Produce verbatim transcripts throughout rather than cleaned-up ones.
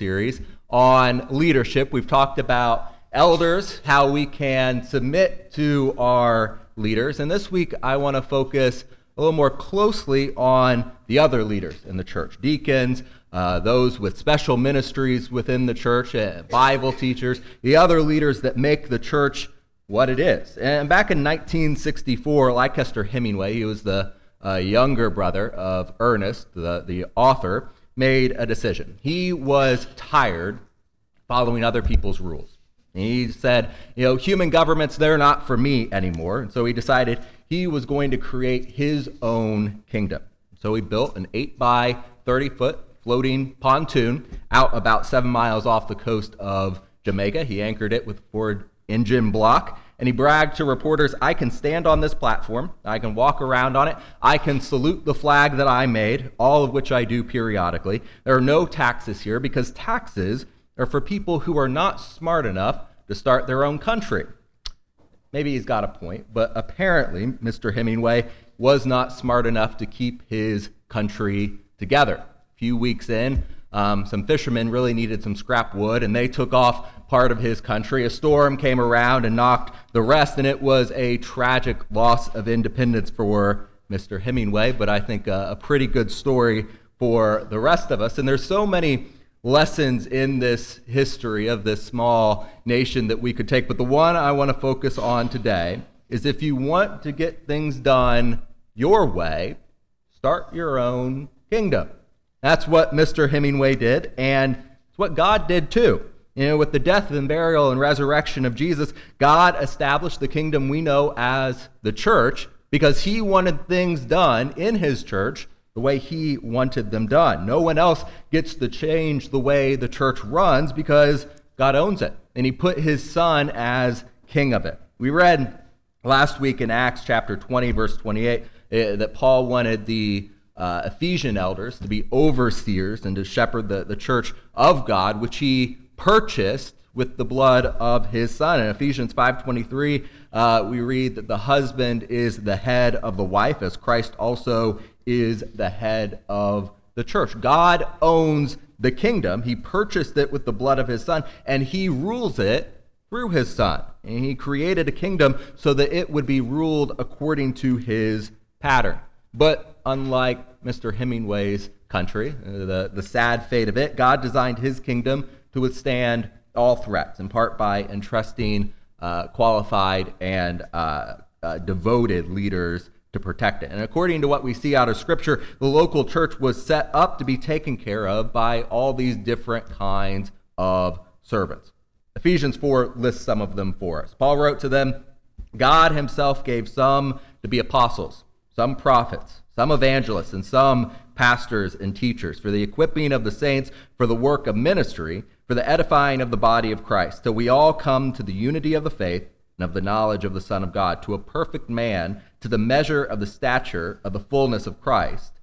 series on leadership. We've talked about elders, how we can submit to our leaders. And this week, I want to focus a little more closely on the other leaders in the church, deacons, uh, those with special ministries within the church, uh, Bible teachers, the other leaders that make the church what it is. And back in nineteen sixty-four, Leicester Hemingway, he was the uh, younger brother of Ernest, the, the author, made a decision. He was tired following other people's rules. And he said, you know, human governments, they're not for me anymore. And so he decided he was going to create his own kingdom. So he built an eight by thirty foot floating pontoon out about seven miles off the coast of Jamaica. He anchored it with a Ford engine block, and he bragged to reporters, I can stand on this platform, I can walk around on it, I can salute the flag that I made, all of which I do periodically. There are no taxes here because taxes are for people who are not smart enough to start their own country. Maybe he's got a point, but apparently Mister Hemingway was not smart enough to keep his country together. A few weeks in, um, some fishermen really needed some scrap wood, and they took off part of his country. A storm came around and knocked the rest, and it was a tragic loss of independence for Mister Hemingway, but I think a, a pretty good story for the rest of us. And there's so many lessons in this history of this small nation that we could take. But the one I want to focus on today is if you want to get things done your way, start your own kingdom. That's what Mister Hemingway did, and it's what God did too. You know, with the death and burial and resurrection of Jesus, God established the kingdom we know as the church because he wanted things done in his church the way he wanted them done. No one else gets to change the way the church runs because God owns it, and he put his son as king of it. We read last week in Acts chapter twenty, verse twenty-eight, that Paul wanted the uh, Ephesian elders to be overseers and to shepherd the, the church of God, which he purchased with the blood of his son. In Ephesians five twenty-three, uh, we read that the husband is the head of the wife, as Christ also is the head of the church. God owns the kingdom. He purchased it with the blood of his son, and he rules it through his son. And he created a kingdom so that it would be ruled according to his pattern. But unlike Mister Hemingway's country, the, the sad fate of it, God designed his kingdom to withstand all threats, in part by entrusting uh, qualified and uh, uh, devoted leaders to protect it. And according to what we see out of Scripture, the local church was set up to be taken care of by all these different kinds of servants. Ephesians four lists some of them for us. Paul wrote to them, God himself gave some to be apostles, some prophets, some evangelists, and some pastors and teachers for the equipping of the saints, for the work of ministry, for the edifying of the body of Christ, till we all come to the unity of the faith and of the knowledge of the Son of God, to a perfect man, to the measure of the stature of the fullness of Christ,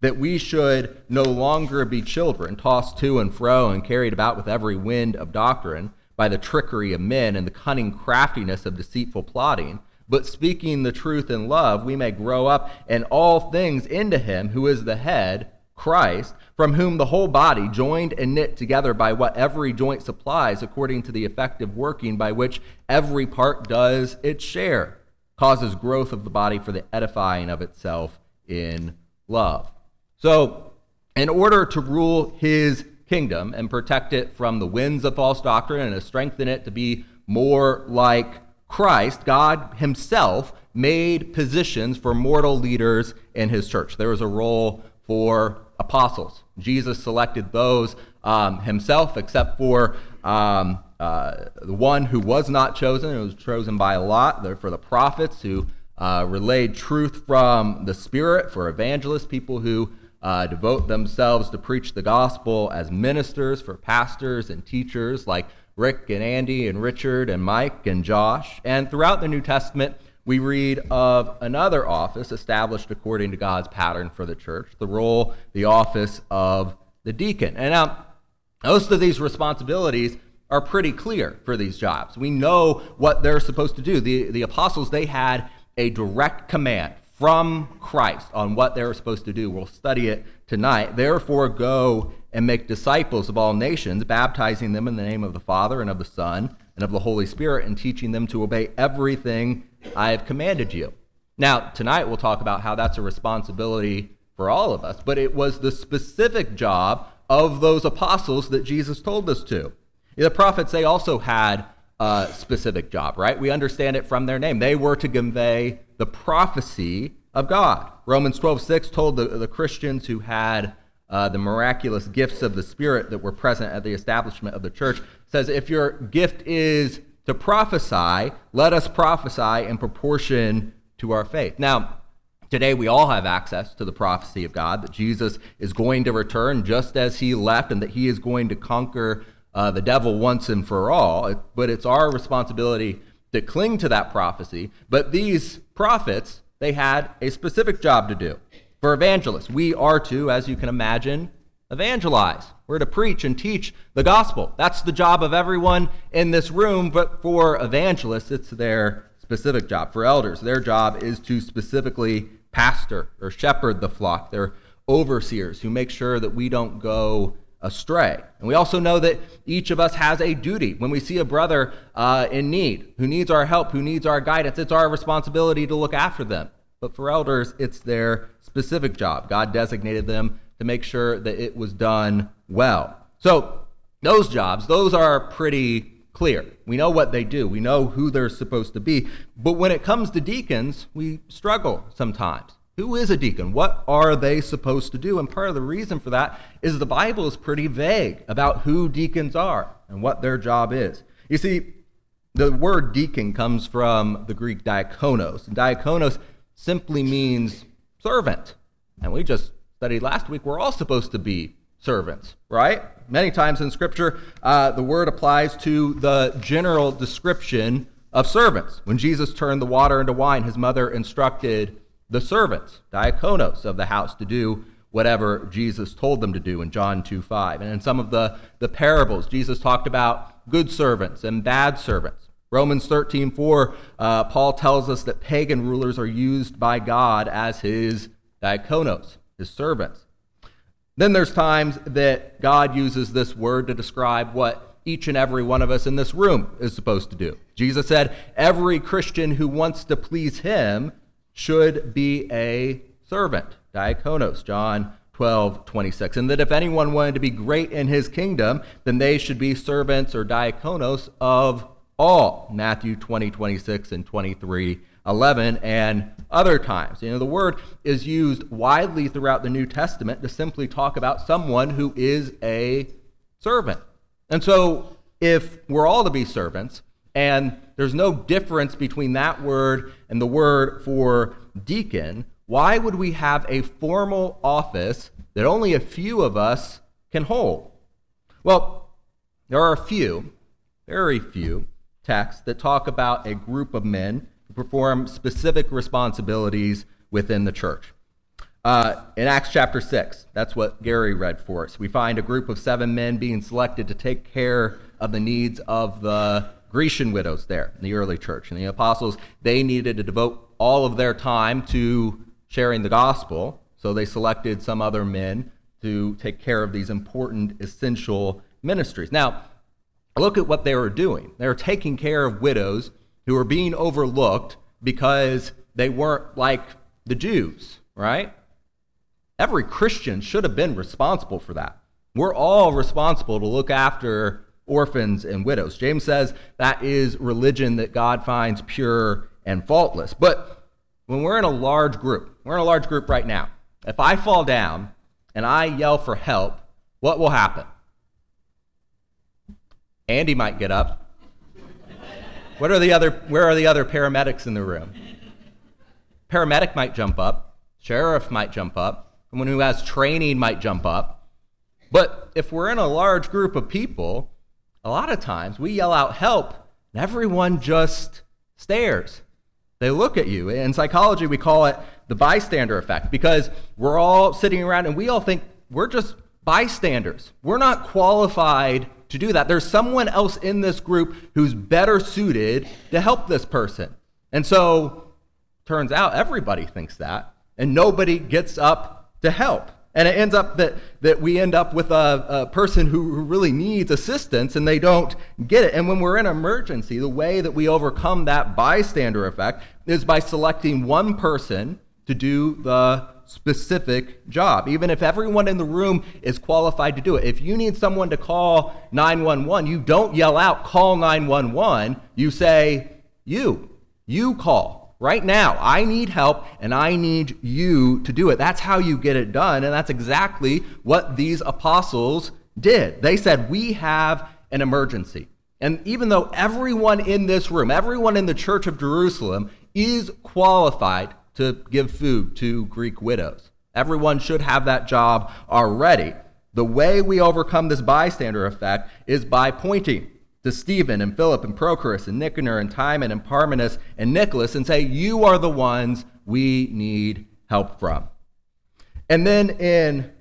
that we should no longer be children, tossed to and fro and carried about with every wind of doctrine by the trickery of men and the cunning craftiness of deceitful plotting, but speaking the truth in love, we may grow up in all things into him who is the head, Christ, from whom the whole body, joined and knit together by what every joint supplies, according to the effective working by which every part does its share, causes growth of the body for the edifying of itself in love. So, in order to rule his kingdom and protect it from the winds of false doctrine and to strengthen it to be more like Christ, God himself made positions for mortal leaders in his church. There was a role for apostles. Jesus selected those um, himself, except for um, uh, the one who was not chosen. It was chosen by lot. They're for the prophets who uh, relayed truth from the Spirit, for evangelists, people who uh, devote themselves to preach the gospel as ministers, for pastors and teachers like Rick and Andy and Richard and Mike and Josh. And throughout the New Testament, we read of another office established according to God's pattern for the church, the role, the office of the deacon. And now, most of these responsibilities are pretty clear for these jobs. We know what they're supposed to do. The, the apostles, they had a direct command from Christ on what they're supposed to do. We'll study it tonight. Therefore, go and make disciples of all nations, baptizing them in the name of the Father and of the Son and of the Holy Spirit, and teaching them to obey everything I have commanded you. Now, tonight we'll talk about how that's a responsibility for all of us, but it was the specific job of those apostles that Jesus told us to. The prophets, they also had a specific job, right? We understand it from their name. They were to convey the prophecy of God. Romans twelve six told the, the Christians who had uh, the miraculous gifts of the Spirit that were present at the establishment of the church, says, if your gift is to prophesy, let us prophesy in proportion to our faith. Now, today we all have access to the prophecy of God, that Jesus is going to return just as he left, and that he is going to conquer Uh, the devil once and for all, but it's our responsibility to cling to that prophecy. But these prophets, they had a specific job to do. For evangelists, we are to, as you can imagine, evangelize. We're to preach and teach the gospel. That's the job of everyone in this room, but for evangelists, it's their specific job. For elders, their job is to specifically pastor or shepherd the flock. They're overseers who make sure that we don't go astray. And we also know that each of us has a duty. When we see a brother uh, in need, who needs our help, who needs our guidance, it's our responsibility to look after them. But for elders, it's their specific job. God designated them to make sure that it was done well. So those jobs, those are pretty clear. We know what they do. We know who they're supposed to be. But when it comes to deacons, we struggle sometimes. Who is a deacon? What are they supposed to do? And part of the reason for that is the Bible is pretty vague about who deacons are and what their job is. You see, the word deacon comes from the Greek diakonos. And diakonos simply means servant. And we just studied last week, we're all supposed to be servants, right? Many times in Scripture, uh, the word applies to the general description of servants. When Jesus turned the water into wine, his mother instructed the servants, diakonos, of the house to do whatever Jesus told them to do in John two five. And in some of the, the parables, Jesus talked about good servants and bad servants. Romans thirteen four, uh, Paul tells us that pagan rulers are used by God as his diakonos, his servants. Then there's times that God uses this word to describe what each and every one of us in this room is supposed to do. Jesus said, every Christian who wants to please him should be a servant, diakonos, John twelve twenty-six. And that if anyone wanted to be great in his kingdom, then they should be servants or diakonos of all, Matthew twenty twenty-six and twenty-three eleven, and other times. You know, the word is used widely throughout the New Testament to simply talk about someone who is a servant. And so if we're all to be servants, and there's no difference between that word and the word for deacon, why would we have a formal office that only a few of us can hold? Well, there are a few, very few, texts that talk about a group of men who perform specific responsibilities within the church. Uh, in Acts chapter six, that's what Gary read for us, we find a group of seven men being selected to take care of the needs of the Grecian widows there in the early church. And the apostles, they needed to devote all of their time to sharing the gospel, so they selected some other men to take care of these important, essential ministries. Now, look at what they were doing. They were taking care of widows who were being overlooked because they weren't like the Jews, right? Every Christian should have been responsible for that. We're all responsible to look after orphans and widows. James says that is religion that God finds pure and faultless. But when we're in a large group, we're in a large group right now. If I fall down and I yell for help, what will happen? Andy might get up. What are the other? Where are the other paramedics in the room? Paramedic might jump up. Sheriff might jump up. Someone who has training might jump up. But if we're in a large group of people, a lot of times we yell out help and everyone just stares. They look at you. In psychology, we call it the bystander effect, because we're all sitting around and we all think we're just bystanders. We're not qualified to do that. There's someone else in this group who's better suited to help this person. And so Turns out everybody thinks that, and nobody gets up to help. And it ends up that, that we end up with a, a person who really needs assistance, and they don't get it. And when we're in an emergency, the way that we overcome that bystander effect is by selecting one person to do the specific job. Even if everyone in the room is qualified to do it, if you need someone to call nine one one, you don't yell out, call nine one one. You say, you, you call. Right now, I need help, and I need you to do it. That's how you get it done, and that's exactly what these apostles did. They said, we have an emergency. And even though everyone in this room, everyone in the church of Jerusalem is qualified to give food to Greek widows, everyone should have that job already. The way we overcome this bystander effect is by pointing to Stephen and Philip and Prochorus and Nicanor and Timon and Parmenas and Nicholas and say, you are the ones we need help from. And then in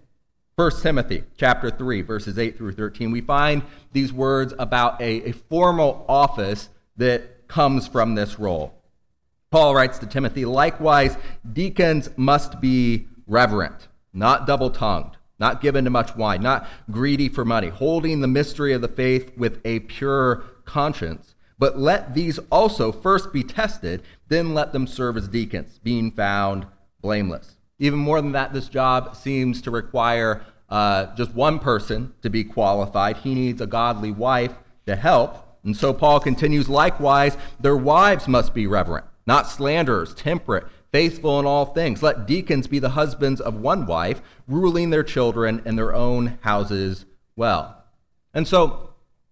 First Timothy chapter three, verses eight through thirteen, we find these words about a, a formal office that comes from this role. Paul writes to Timothy, likewise, deacons must be reverent, not double-tongued, not given to much wine, not greedy for money, holding the mystery of the faith with a pure conscience. But let these also first be tested, then let them serve as deacons, being found blameless. Even more than that, this job seems to require uh, just one person to be qualified. He needs a godly wife to help. And so Paul continues, likewise, their wives must be reverent, not slanderers, temperate, faithful in all things. Let deacons be the husbands of one wife, ruling their children and their own houses well. And so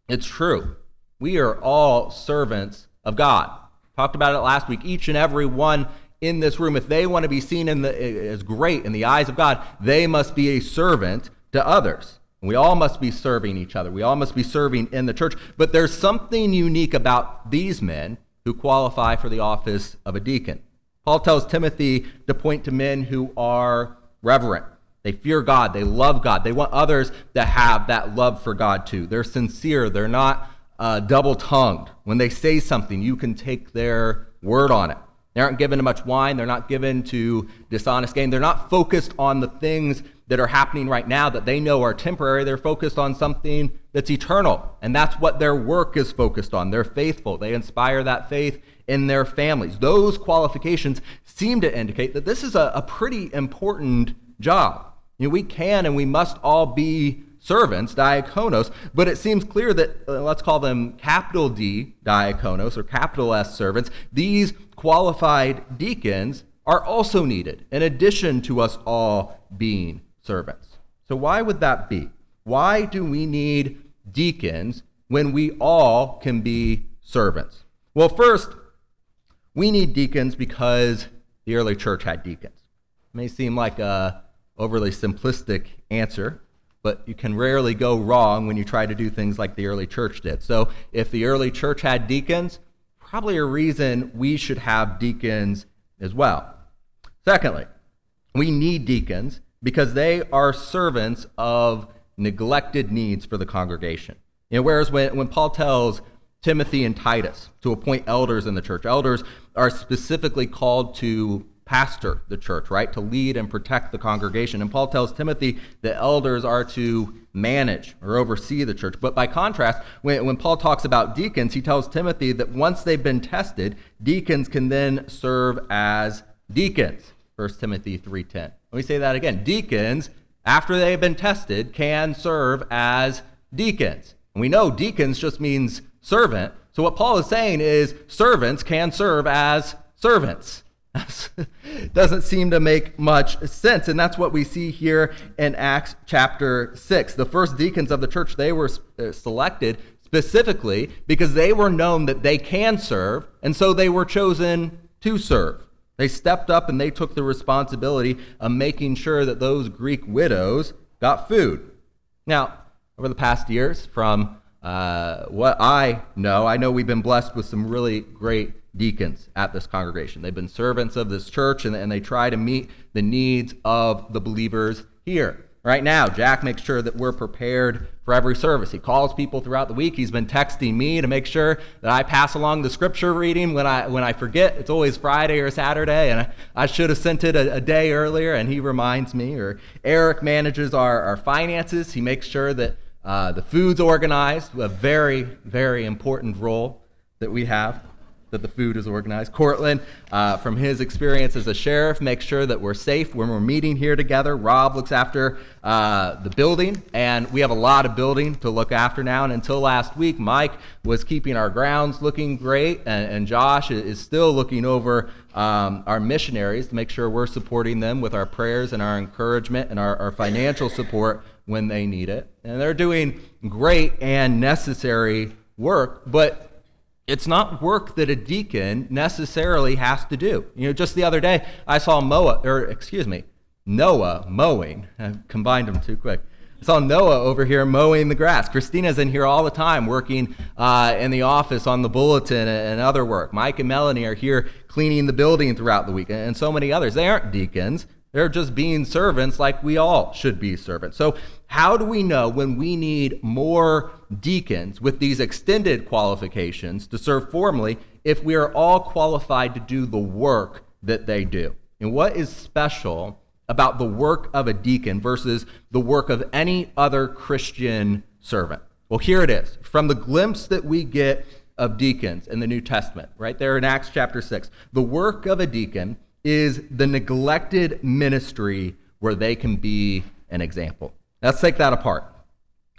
it's true. We are all servants of God. Talked about it last week. Each and every one in this room, if they want to be seen in the, as great in the eyes of God, they must be a servant to others. We all must be serving each other. We all must be serving in the church. But there's something unique about these men who qualify for the office of a deacon. Paul tells Timothy to point to men who are reverent. They fear God. They love God. They want others to have that love for God too. They're sincere. They're not uh, double-tongued. When they say something, you can take their word on it. They aren't given to much wine. They're not given to dishonest gain. They're not focused on the things that are happening right now that they know are temporary. They're focused on something that's eternal, and that's what their work is focused on. They're faithful. They inspire that faith in their families. Those qualifications seem to indicate that this is a, a pretty important job. You know, we can and we must all be servants, diakonos, but it seems clear that, uh, let's call them capital D diakonos or capital S servants, these qualified deacons are also needed in addition to us all being servants. So why would that be? Why do we need deacons when we all can be servants? Well, first, we need deacons because the early church had deacons. It may seem like an overly simplistic answer, but you can rarely go wrong when you try to do things like the early church did. So if the early church had deacons, probably a reason we should have deacons as well. Secondly, we need deacons because they are servants of neglected needs for the congregation. You know, whereas when, when Paul tells Timothy and Titus to appoint elders in the church. Elders are specifically called to pastor the church, right? To lead and protect the congregation. And Paul tells Timothy that elders are to manage or oversee the church. But by contrast, when, when Paul talks about deacons, he tells Timothy that once they've been tested, deacons can then serve as deacons. First Timothy three ten. Let me say that again. Deacons, after they've been tested, can serve as deacons. And we know deacons just means servant. So what Paul is saying is servants can serve as servants. Doesn't seem to make much sense. And that's what we see here in Acts chapter six. The first deacons of the church, they were selected specifically because they were known that they can serve, and so they were chosen to serve. They stepped up and they took the responsibility of making sure that those Greek widows got food. Now, over the past years, from Uh, what I know, I know we've been blessed with some really great deacons at this congregation. They've been servants of this church, and, and they try to meet the needs of the believers here. right now. Jack makes sure that we're prepared for every service. He calls people throughout the week. He's been texting me to make sure that I pass along the scripture reading when I when I forget. It's always Friday or Saturday, and I, I should have sent it a, a day earlier, and he reminds me. Or Eric manages our, our finances. He makes sure that uh, the food's organized, a very, very important role that we have, that the food is organized. Cortland, uh, from his experience as a sheriff, makes sure that we're safe when we're meeting here together. Rob looks after uh, the building, and we have a lot of building to look after now. And until last week, Mike was keeping our grounds looking great, and, and Josh is still looking over um, our missionaries to make sure we're supporting them with our prayers and our encouragement and our, our financial support when they need it. And they're doing great and necessary work, but it's not work that a deacon necessarily has to do. You know, just the other day, I saw Moa, or excuse me, Noah mowing. I combined them too quick. I saw Noah over here mowing the grass. Christina's in here all the time working uh, in the office on the bulletin and other work. Mike and Melanie are here cleaning the building throughout the week, and so many others. They aren't deacons. They're just being servants like we all should be servants. So how do we know when we need more deacons with these extended qualifications to serve formally if we are all qualified to do the work that they do? And what is special about the work of a deacon versus the work of any other Christian servant? Well, here it is. From the glimpse that we get of deacons in the New Testament, right there in Acts chapter six, the work of a deacon is the neglected ministry where they can be an example. Let's take that apart.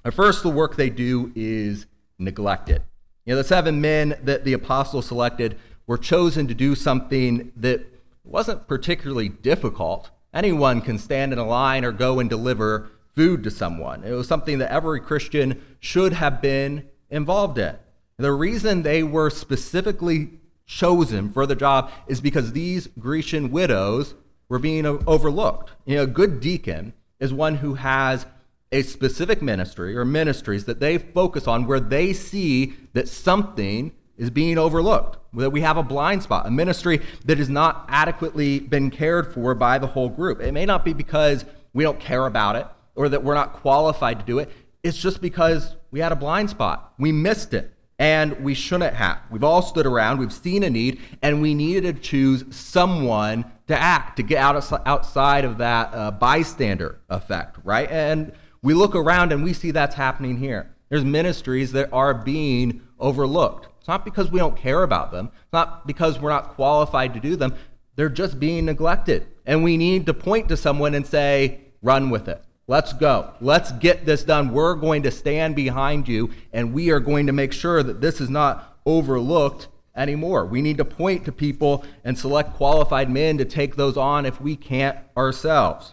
At first, the work they do is neglected. You know, the seven men that the apostle selected were chosen to do something that wasn't particularly difficult. Anyone can stand in a line or go and deliver food to someone. It was something that every Christian should have been involved in. The reason they were specifically chosen for the job is because these Grecian widows were being overlooked. You know, a good deacon is one who has a specific ministry or ministries that they focus on where they see that something is being overlooked, that we have a blind spot, a ministry that has not adequately been cared for by the whole group. It may not be because we don't care about it or that we're not qualified to do it. It's just because we had a blind spot. We missed it. And we shouldn't have. We've all stood around, we've seen a need, and we needed to choose someone to act, to get out outside of that uh, bystander effect, right? And we look around and we see that's happening here. There's ministries that are being overlooked. It's not because we don't care about them. It's not because we're not qualified to do them. They're just being neglected. And we need to point to someone and say, run with it. Let's go. Let's get this done. We're going to stand behind you, and we are going to make sure that this is not overlooked anymore. We need to point to people and select qualified men to take those on if we can't ourselves.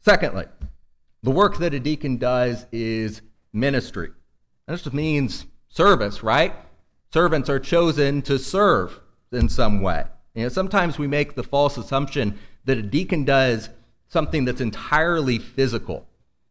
Secondly, the work that a deacon does is ministry. That just means service, right? Servants are chosen to serve in some way. You know, sometimes we make the false assumption that a deacon does something that's entirely physical.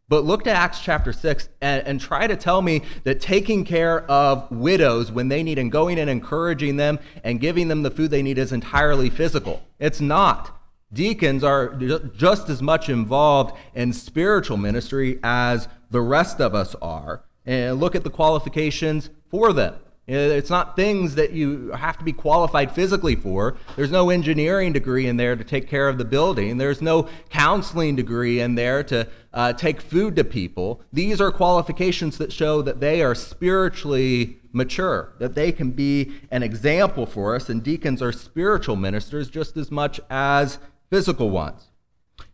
But look to Acts chapter six and, and try to tell me that taking care of widows when they need and going and encouraging them and giving them the food they need is entirely physical. It's not. Deacons are just as much involved in spiritual ministry as the rest of us are. And look at the qualifications for them. It's not things that you have to be qualified physically for. There's no engineering degree in there to take care of the building. There's no counseling degree in there to uh, take food to people. These are qualifications that show that they are spiritually mature, that they can be an example for us, and deacons are spiritual ministers just as much as physical ones.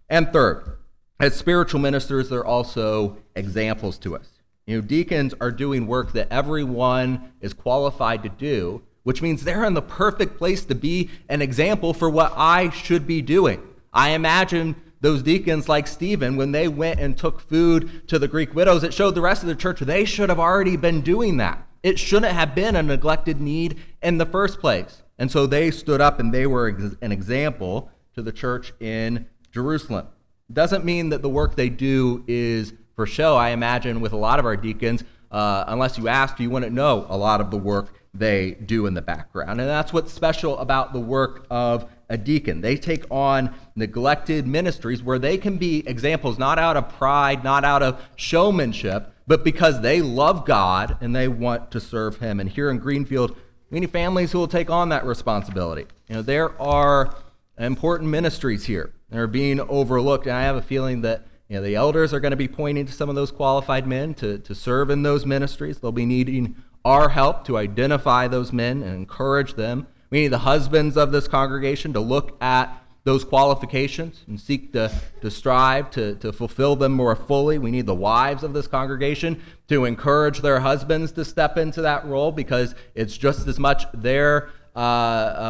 And third, as spiritual ministers, they're also examples to us. You know, deacons are doing work that everyone is qualified to do, which means they're in the perfect place to be an example for what I should be doing. I imagine those deacons like Stephen, when they went and took food to the Greek widows, it showed the rest of the church they should have already been doing that. It shouldn't have been a neglected need in the first place. And so they stood up and they were an example to the church in Jerusalem. It doesn't mean that the work they do is for show. I imagine with a lot of our deacons, uh, unless you asked, you wouldn't know a lot of the work they do in the background. And that's what's special about the work of a deacon. They take on neglected ministries where they can be examples not out of pride, not out of showmanship, but because they love God and they want to serve him. And here in Greenfield, we need families who will take on that responsibility. You know, there are important ministries here that are being overlooked, and I have a feeling that you know, the elders are going to be pointing to some of those qualified men to, to serve in those ministries. They'll be needing our help to identify those men and encourage them. We need the husbands of this congregation to look at those qualifications and seek to, to strive to, to fulfill them more fully. We need the wives of this congregation to encourage their husbands to step into that role, because it's just as much their uh,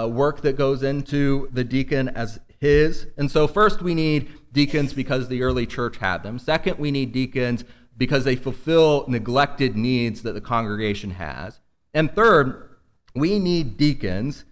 uh, work that goes into the deacon as his. And so first we need deacons because the early church had them. Second, we need deacons because they fulfill neglected needs that the congregation has. And third, we need deacons,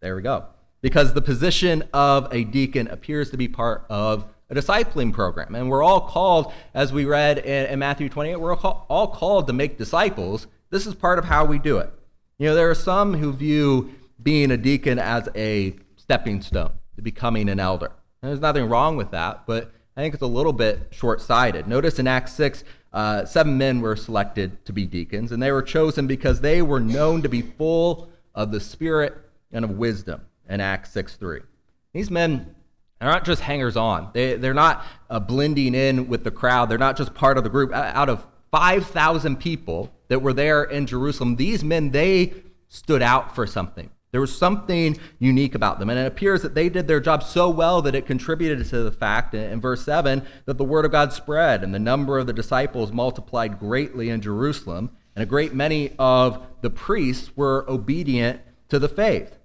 there we go, because the position of a deacon appears to be part of a discipling program. And we're all called, as we read in, in Matthew twenty-eight, we're all called to make disciples. This is part of how we do it. You know, there are some who view being a deacon as a stepping stone to becoming an elder. And there's nothing wrong with that, but I think it's a little bit short-sighted. Notice in Acts six, uh, seven men were selected to be deacons, and they were chosen because they were known to be full of the Spirit and of wisdom in Acts six three. These men are not just hangers-on. They, they're not uh, blending in with the crowd. They're not just part of the group. Out of five thousand people that were there in Jerusalem, these men, they stood out for something. There was something unique about them, and it appears that they did their job so well that it contributed to the fact, in verse seven, that the word of God spread, and the number of the disciples multiplied greatly in Jerusalem, and a great many of the priests were obedient to the faith.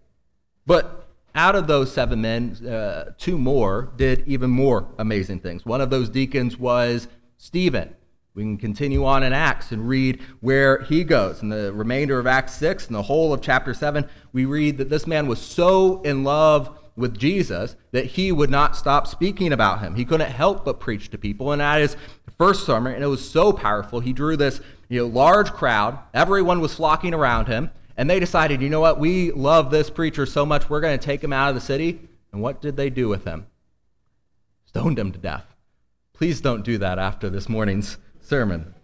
But out of those seven men, uh, two more did even more amazing things. One of those deacons was Stephen. We can continue on in Acts and read where he goes. In the remainder of Acts six and the whole of chapter seven, we read that this man was so in love with Jesus that he would not stop speaking about him. He couldn't help but preach to people. And at his first sermon, and it was so powerful, he drew this you know, large crowd. Everyone was flocking around him. And they decided, you know what, we love this preacher so much, we're going to take him out of the city. And what did they do with him? Stoned him to death. Please don't do that after this morning's sermon.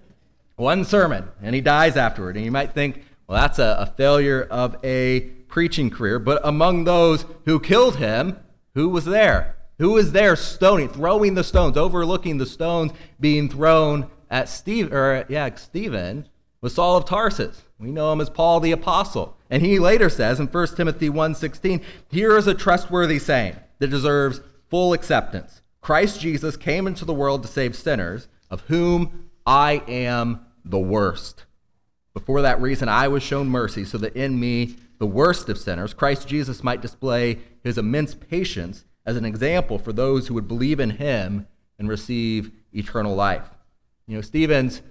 One sermon, and he dies afterward. And you might think, well, that's a, a failure of a preaching career. But among those who killed him, who was there? Who was there stoning, throwing the stones, overlooking the stones being thrown at Steve, or, yeah, Stephen, was Saul of Tarsus. We know him as Paul the Apostle. And he later says in First Timothy one sixteen, here is a trustworthy saying that deserves full acceptance. Christ Jesus came into the world to save sinners, of whom I am the worst. Before that reason, I was shown mercy, so that in me, the worst of sinners, Christ Jesus might display his immense patience as an example for those who would believe in him and receive eternal life. You know, Stephen's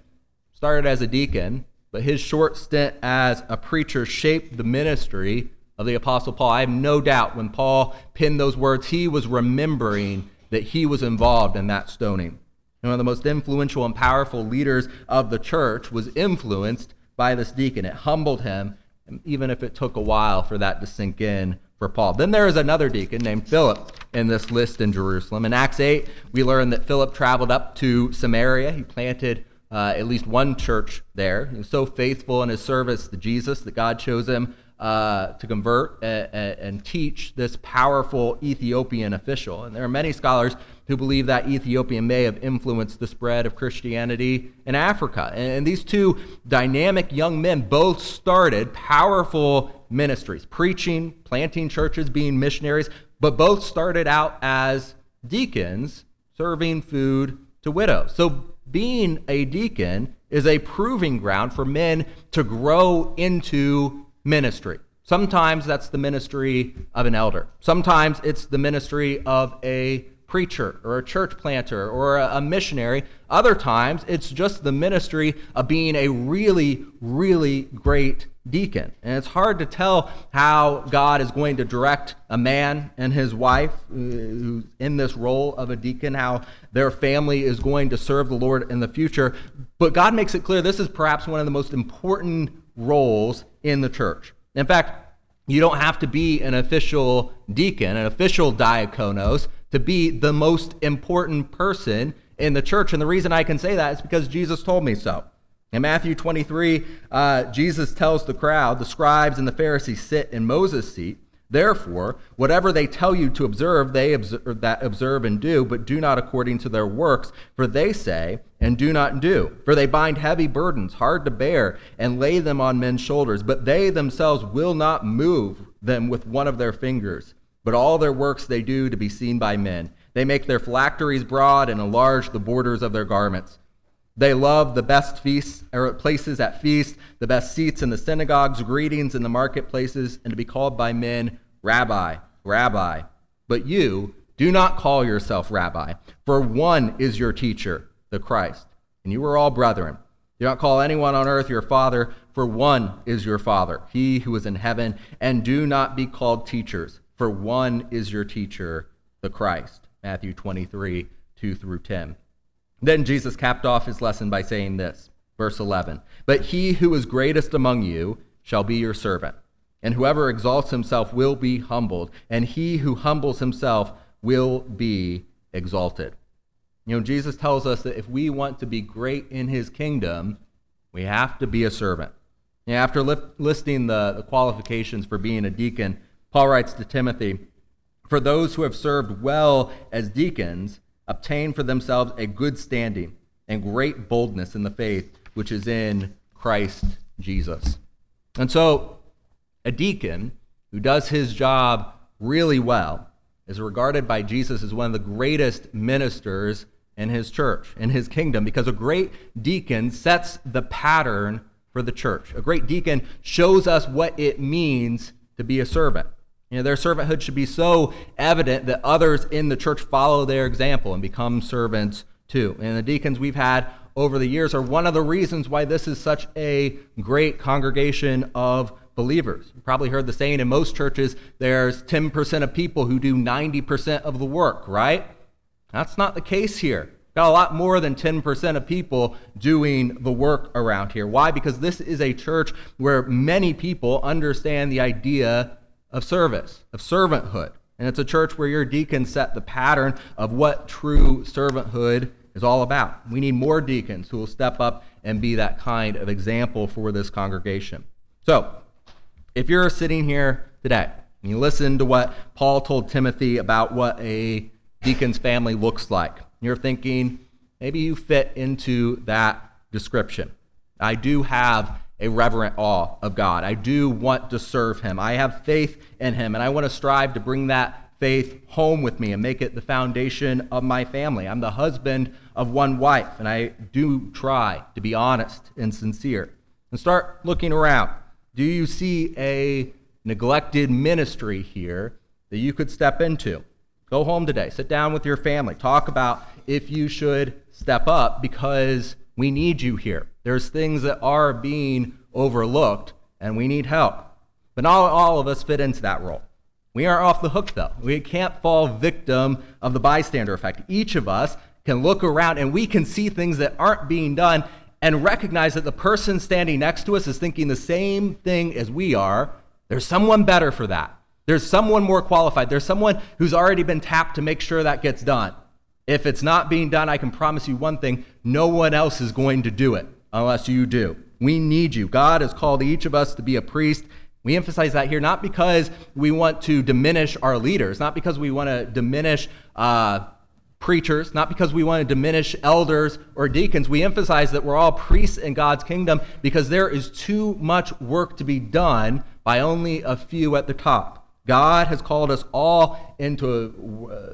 started as a deacon, but his short stint as a preacher shaped the ministry of the Apostle Paul. I have no doubt when Paul penned those words, he was remembering that he was involved in that stoning. One of the most influential and powerful leaders of the church was influenced by this deacon. It humbled him, even if it took a while for that to sink in for Paul. Then there is another deacon named Philip in this list in Jerusalem. In Acts eight, we learn that Philip traveled up to Samaria. He planted uh, at least one church there. He was so faithful in his service to Jesus that God chose him Uh, to convert and, and teach this powerful Ethiopian official. And there are many scholars who believe that Ethiopian may have influenced the spread of Christianity in Africa. And, and these two dynamic young men both started powerful ministries, preaching, planting churches, being missionaries, but both started out as deacons serving food to widows. So being a deacon is a proving ground for men to grow into ministry. Sometimes that's the ministry of an elder. Sometimes it's the ministry of a preacher or a church planter or a missionary. Other times it's just the ministry of being a really, really great deacon. And it's hard to tell how God is going to direct a man and his wife who's in this role of a deacon, how their family is going to serve the Lord in the future. But God makes it clear this is perhaps one of the most important roles in the church. In fact, You don't have to be an official deacon, an official diakonos, to be the most important person in the church. And the reason I can say that is because Jesus told me so. In Matthew twenty-three, uh, Jesus tells the crowd, the scribes and the Pharisees sit in Moses' seat. Therefore, whatever they tell you to observe, they observe, that observe and do, but do not according to their works, for they say and do not do. For they bind heavy burdens, hard to bear, and lay them on men's shoulders, but they themselves will not move them with one of their fingers. But all their works they do to be seen by men. They make their phylacteries broad and enlarge the borders of their garments. They love the best feasts or places at feast, the best seats in the synagogues, greetings in the marketplaces, and to be called by men, Rabbi, Rabbi. But you do not call yourself Rabbi, for one is your teacher, the Christ, and you are all brethren. Do not call anyone on earth your father, for one is your Father, he who is in heaven, and do not be called teachers, for one is your teacher, the Christ. Matthew twenty-three, two through ten. Then Jesus capped off his lesson by saying this, verse eleven, "But he who is greatest among you shall be your servant, and whoever exalts himself will be humbled, and he who humbles himself will be exalted." You know, Jesus tells us that if we want to be great in his kingdom, we have to be a servant. And after listing the qualifications for being a deacon, Paul writes to Timothy, "For those who have served well as deacons, obtain for themselves a good standing and great boldness in the faith which is in Christ Jesus." And so a deacon who does his job really well is regarded by Jesus as one of the greatest ministers in his church, in his kingdom, because a great deacon sets the pattern for the church. A great deacon shows us what it means to be a servant. You know, their servanthood should be so evident that others in the church follow their example and become servants too. And the deacons we've had over the years are one of the reasons why this is such a great congregation of believers. You probably heard the saying in most churches, there's ten percent of people who do ninety percent of the work, right? That's not the case here. Got a lot more than ten percent of people doing the work around here. Why? Because this is a church where many people understand the idea of service, of servanthood. And it's a church where your deacons set the pattern of what true servanthood is all about. We need more deacons who will step up and be that kind of example for this congregation. So, if you're sitting here today, and you listen to what Paul told Timothy about what a deacon's family looks like, you're thinking, maybe you fit into that description. I do have a reverent awe of God. I do want to serve him. I have faith in him, and I want to strive to bring that faith home with me and make it the foundation of my family. I'm the husband of one wife, and I do try to be honest and sincere. And start looking around. Do you see a neglected ministry here that you could step into? Go home today. Sit down with your family. Talk about if you should step up, because we need you here. There's things that are being overlooked, and we need help. But not all of us fit into that role. We aren't off the hook, though. We can't fall victim of the bystander effect. Each of us can look around, and we can see things that aren't being done and recognize that the person standing next to us is thinking the same thing as we are. There's someone better for that. There's someone more qualified. There's someone who's already been tapped to make sure that gets done. If it's not being done, I can promise you one thing, no one else is going to do it unless you do. We need you. God has called each of us to be a priest. We emphasize that here not because we want to diminish our leaders, not because we want to diminish uh, preachers, not because we want to diminish elders or deacons. We emphasize that we're all priests in God's kingdom because there is too much work to be done by only a few at the top. God has called us all into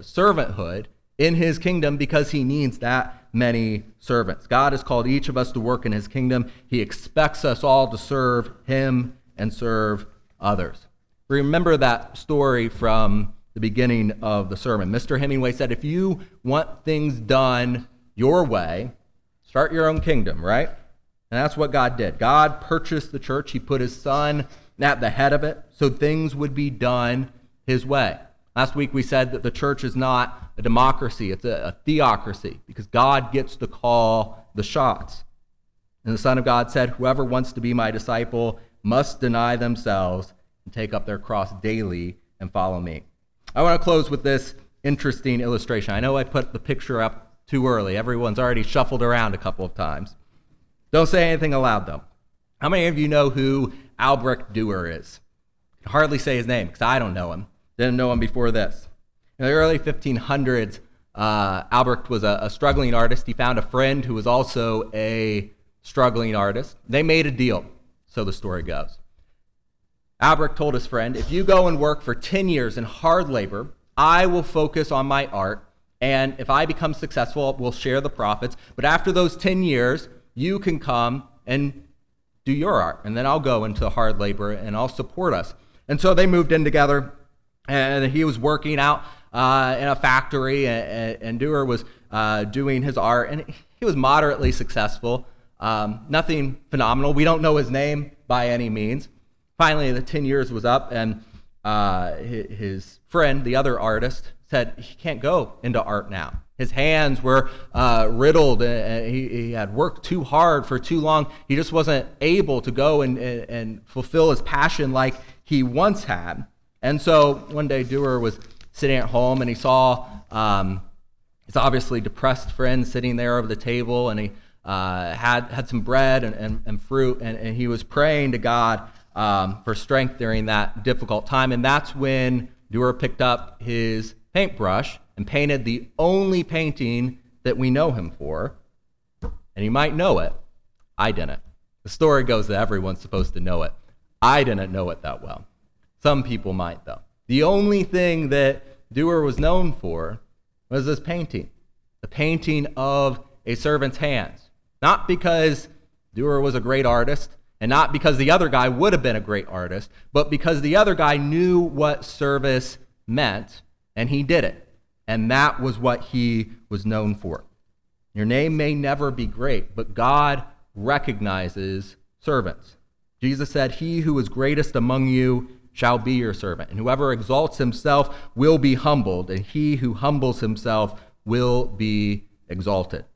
servanthood in his kingdom because he needs that many servants. God has called each of us to work in his kingdom. He expects us all to serve him and serve others. Remember that story from the beginning of the sermon. Mister Hemingway said, if you want things done your way, start your own kingdom, right? And that's what God did. God purchased the church. He put his son at the head of it so things would be done his way. Last week we said that the church is not a democracy, it's a, a theocracy, because God gets to call the shots. And the Son of God said, whoever wants to be my disciple must deny themselves and take up their cross daily and follow me. I want to close with this interesting illustration. I know I put the picture up too early. Everyone's already shuffled around a couple of times. Don't say anything aloud, though. How many of you know who Albrecht Durer is? I can hardly say his name because I don't know him. Didn't know him before this. In the early fifteen hundreds, uh, Albrecht was a, a struggling artist. He found a friend who was also a struggling artist. They made a deal, so the story goes. Albrecht told his friend, if you go and work for ten years in hard labor, I will focus on my art, and if I become successful, we'll share the profits. But after those ten years, you can come and do your art, and then I'll go into hard labor, and I'll support us. And so they moved in together, and he was working out uh, in a factory, and, and Durer was uh, doing his art, and he was moderately successful. Um, nothing phenomenal. We don't know his name by any means. Finally, the ten years was up, and uh, his friend, the other artist, said he can't go into art now. His hands were uh, riddled, and he, he had worked too hard for too long. He just wasn't able to go and, and, and fulfill his passion like he once had. And so one day, Durer was sitting at home, and he saw um, his obviously depressed friend sitting there over the table, and he uh, had had some bread and, and, and fruit, and, and he was praying to God um, for strength during that difficult time. And that's when Durer picked up his paintbrush and painted the only painting that we know him for. And you might know it. I didn't. The story goes that everyone's supposed to know it. I didn't know it that well. Some people might, though. The only thing that Durer was known for was this painting, the painting of a servant's hands. Not because Durer was a great artist, and not because the other guy would have been a great artist, but because the other guy knew what service meant, and he did it. And that was what he was known for. Your name may never be great, but God recognizes servants. Jesus said, he who is greatest among you shall be your servant. And whoever exalts himself will be humbled, and he who humbles himself will be exalted.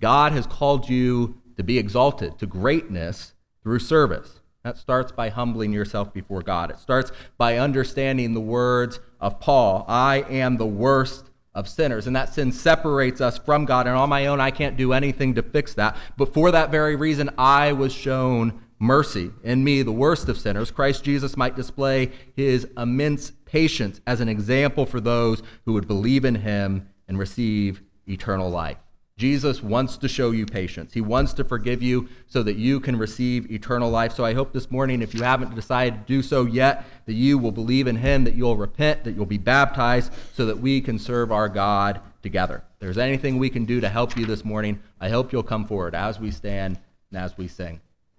God has called you to be exalted, to greatness through service. That starts by humbling yourself before God. It starts by understanding the words of Paul, I am the worst of sinners. And that sin separates us from God. And on my own, I can't do anything to fix that. But for that very reason, I was shown mercy. In me, the worst of sinners, Christ Jesus might display his immense patience as an example for those who would believe in him and receive eternal life. Jesus wants to show you patience. He wants to forgive you so that you can receive eternal life. So I hope this morning, if you haven't decided to do so yet, that you will believe in him, that you'll repent, that you'll be baptized, so that we can serve our God together. If there's anything we can do to help you this morning, I hope you'll come forward as we stand and as we sing.